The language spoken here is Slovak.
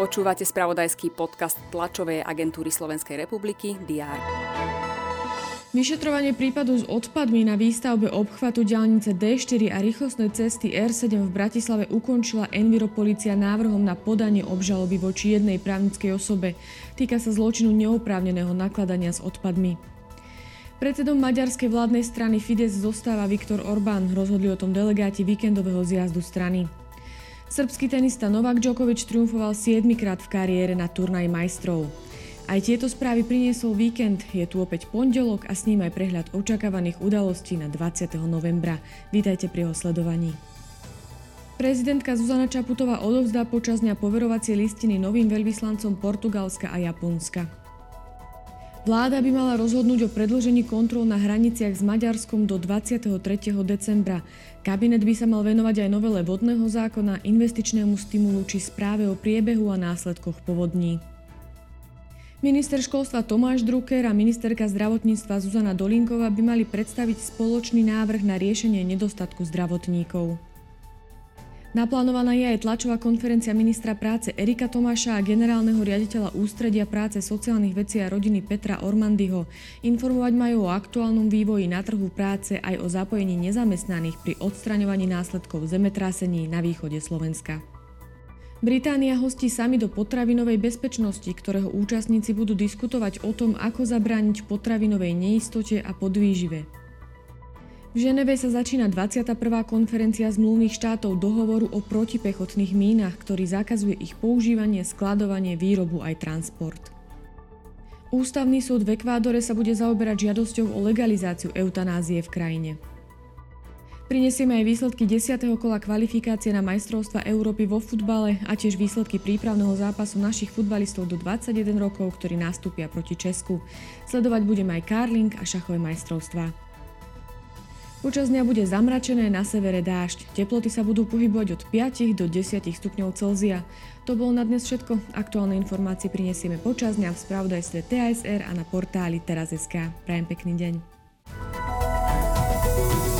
Počúvate spravodajský podcast tlačovej agentúry Slovenskej republiky DR. Vyšetrovanie prípadu s odpadmi na výstavbe obchvatu diaľnice D4 a rýchlostnej cesty R7 v Bratislave ukončila Enviropolícia návrhom na podanie obžaloby voči jednej právnickej osobe. Týka sa zločinu neoprávneného nakladania s odpadmi. Predsedom maďarskej vládnej strany Fidesz zostáva Viktor Orbán, rozhodli o tom delegáti víkendového zjazdu strany. Srbský tenista Novak Djokovic triumfoval 7-krát v kariére na turnaji majstrov. Aj tieto správy priniesol víkend, je tu opäť pondelok a s ním aj prehľad očakávaných udalostí na 20. novembra. Vítajte pri sledovaní. Prezidentka Zuzana Čaputová odovzdá počas dňa poverovacie listiny novým veľvyslancom Portugalska a Japonska. Vláda by mala rozhodnúť o predĺžení kontrol na hraniciach s Maďarskom do 23. decembra. Kabinet by sa mal venovať aj novele vodného zákona, investičnému stimulu či správe o priebehu a následkoch povodní. Minister školstva Tomáš Drucker a ministerka zdravotníctva Zuzana Dolinková by mali predstaviť spoločný návrh na riešenie nedostatku zdravotníkov. Naplánovaná je aj tlačová konferencia ministra práce Erika Tomáša a generálneho riaditeľa Ústredia práce, sociálnych vecí a rodiny Petra Ormandyho. Informovať majú o aktuálnom vývoji na trhu práce aj o zapojení nezamestnaných pri odstraňovaní následkov zemetrasení na východe Slovenska. Británia hostí summit o potravinovej bezpečnosti, ktorého účastníci budú diskutovať o tom, ako zabrániť potravinovej neistote a podvýžive. V Ženeve sa začína 21. konferencia zmluvných štátov dohovoru o protipechotných mínach, ktorý zakazuje ich používanie, skladovanie, výrobu aj transport. Ústavný súd v Ekvádore sa bude zaoberať žiadosťou o legalizáciu eutanázie v krajine. Prinesieme aj výsledky 10. kola kvalifikácie na majstrovstva Európy vo futbale a tiež výsledky prípravného zápasu našich futbalistov do 21 rokov, ktorí nastúpia proti Česku. Sledovať budeme aj curling a šachové majstrovstvá. Počas dňa bude zamračené, na severe dážď. Teploty sa budú pohybovať od 5 do 10 stupňov Celzia. To bolo na dnes všetko. Aktuálne informácie prinesieme počas dňa v spravodajstve TASR a na portáli Teraz.sk. Prajem pekný deň.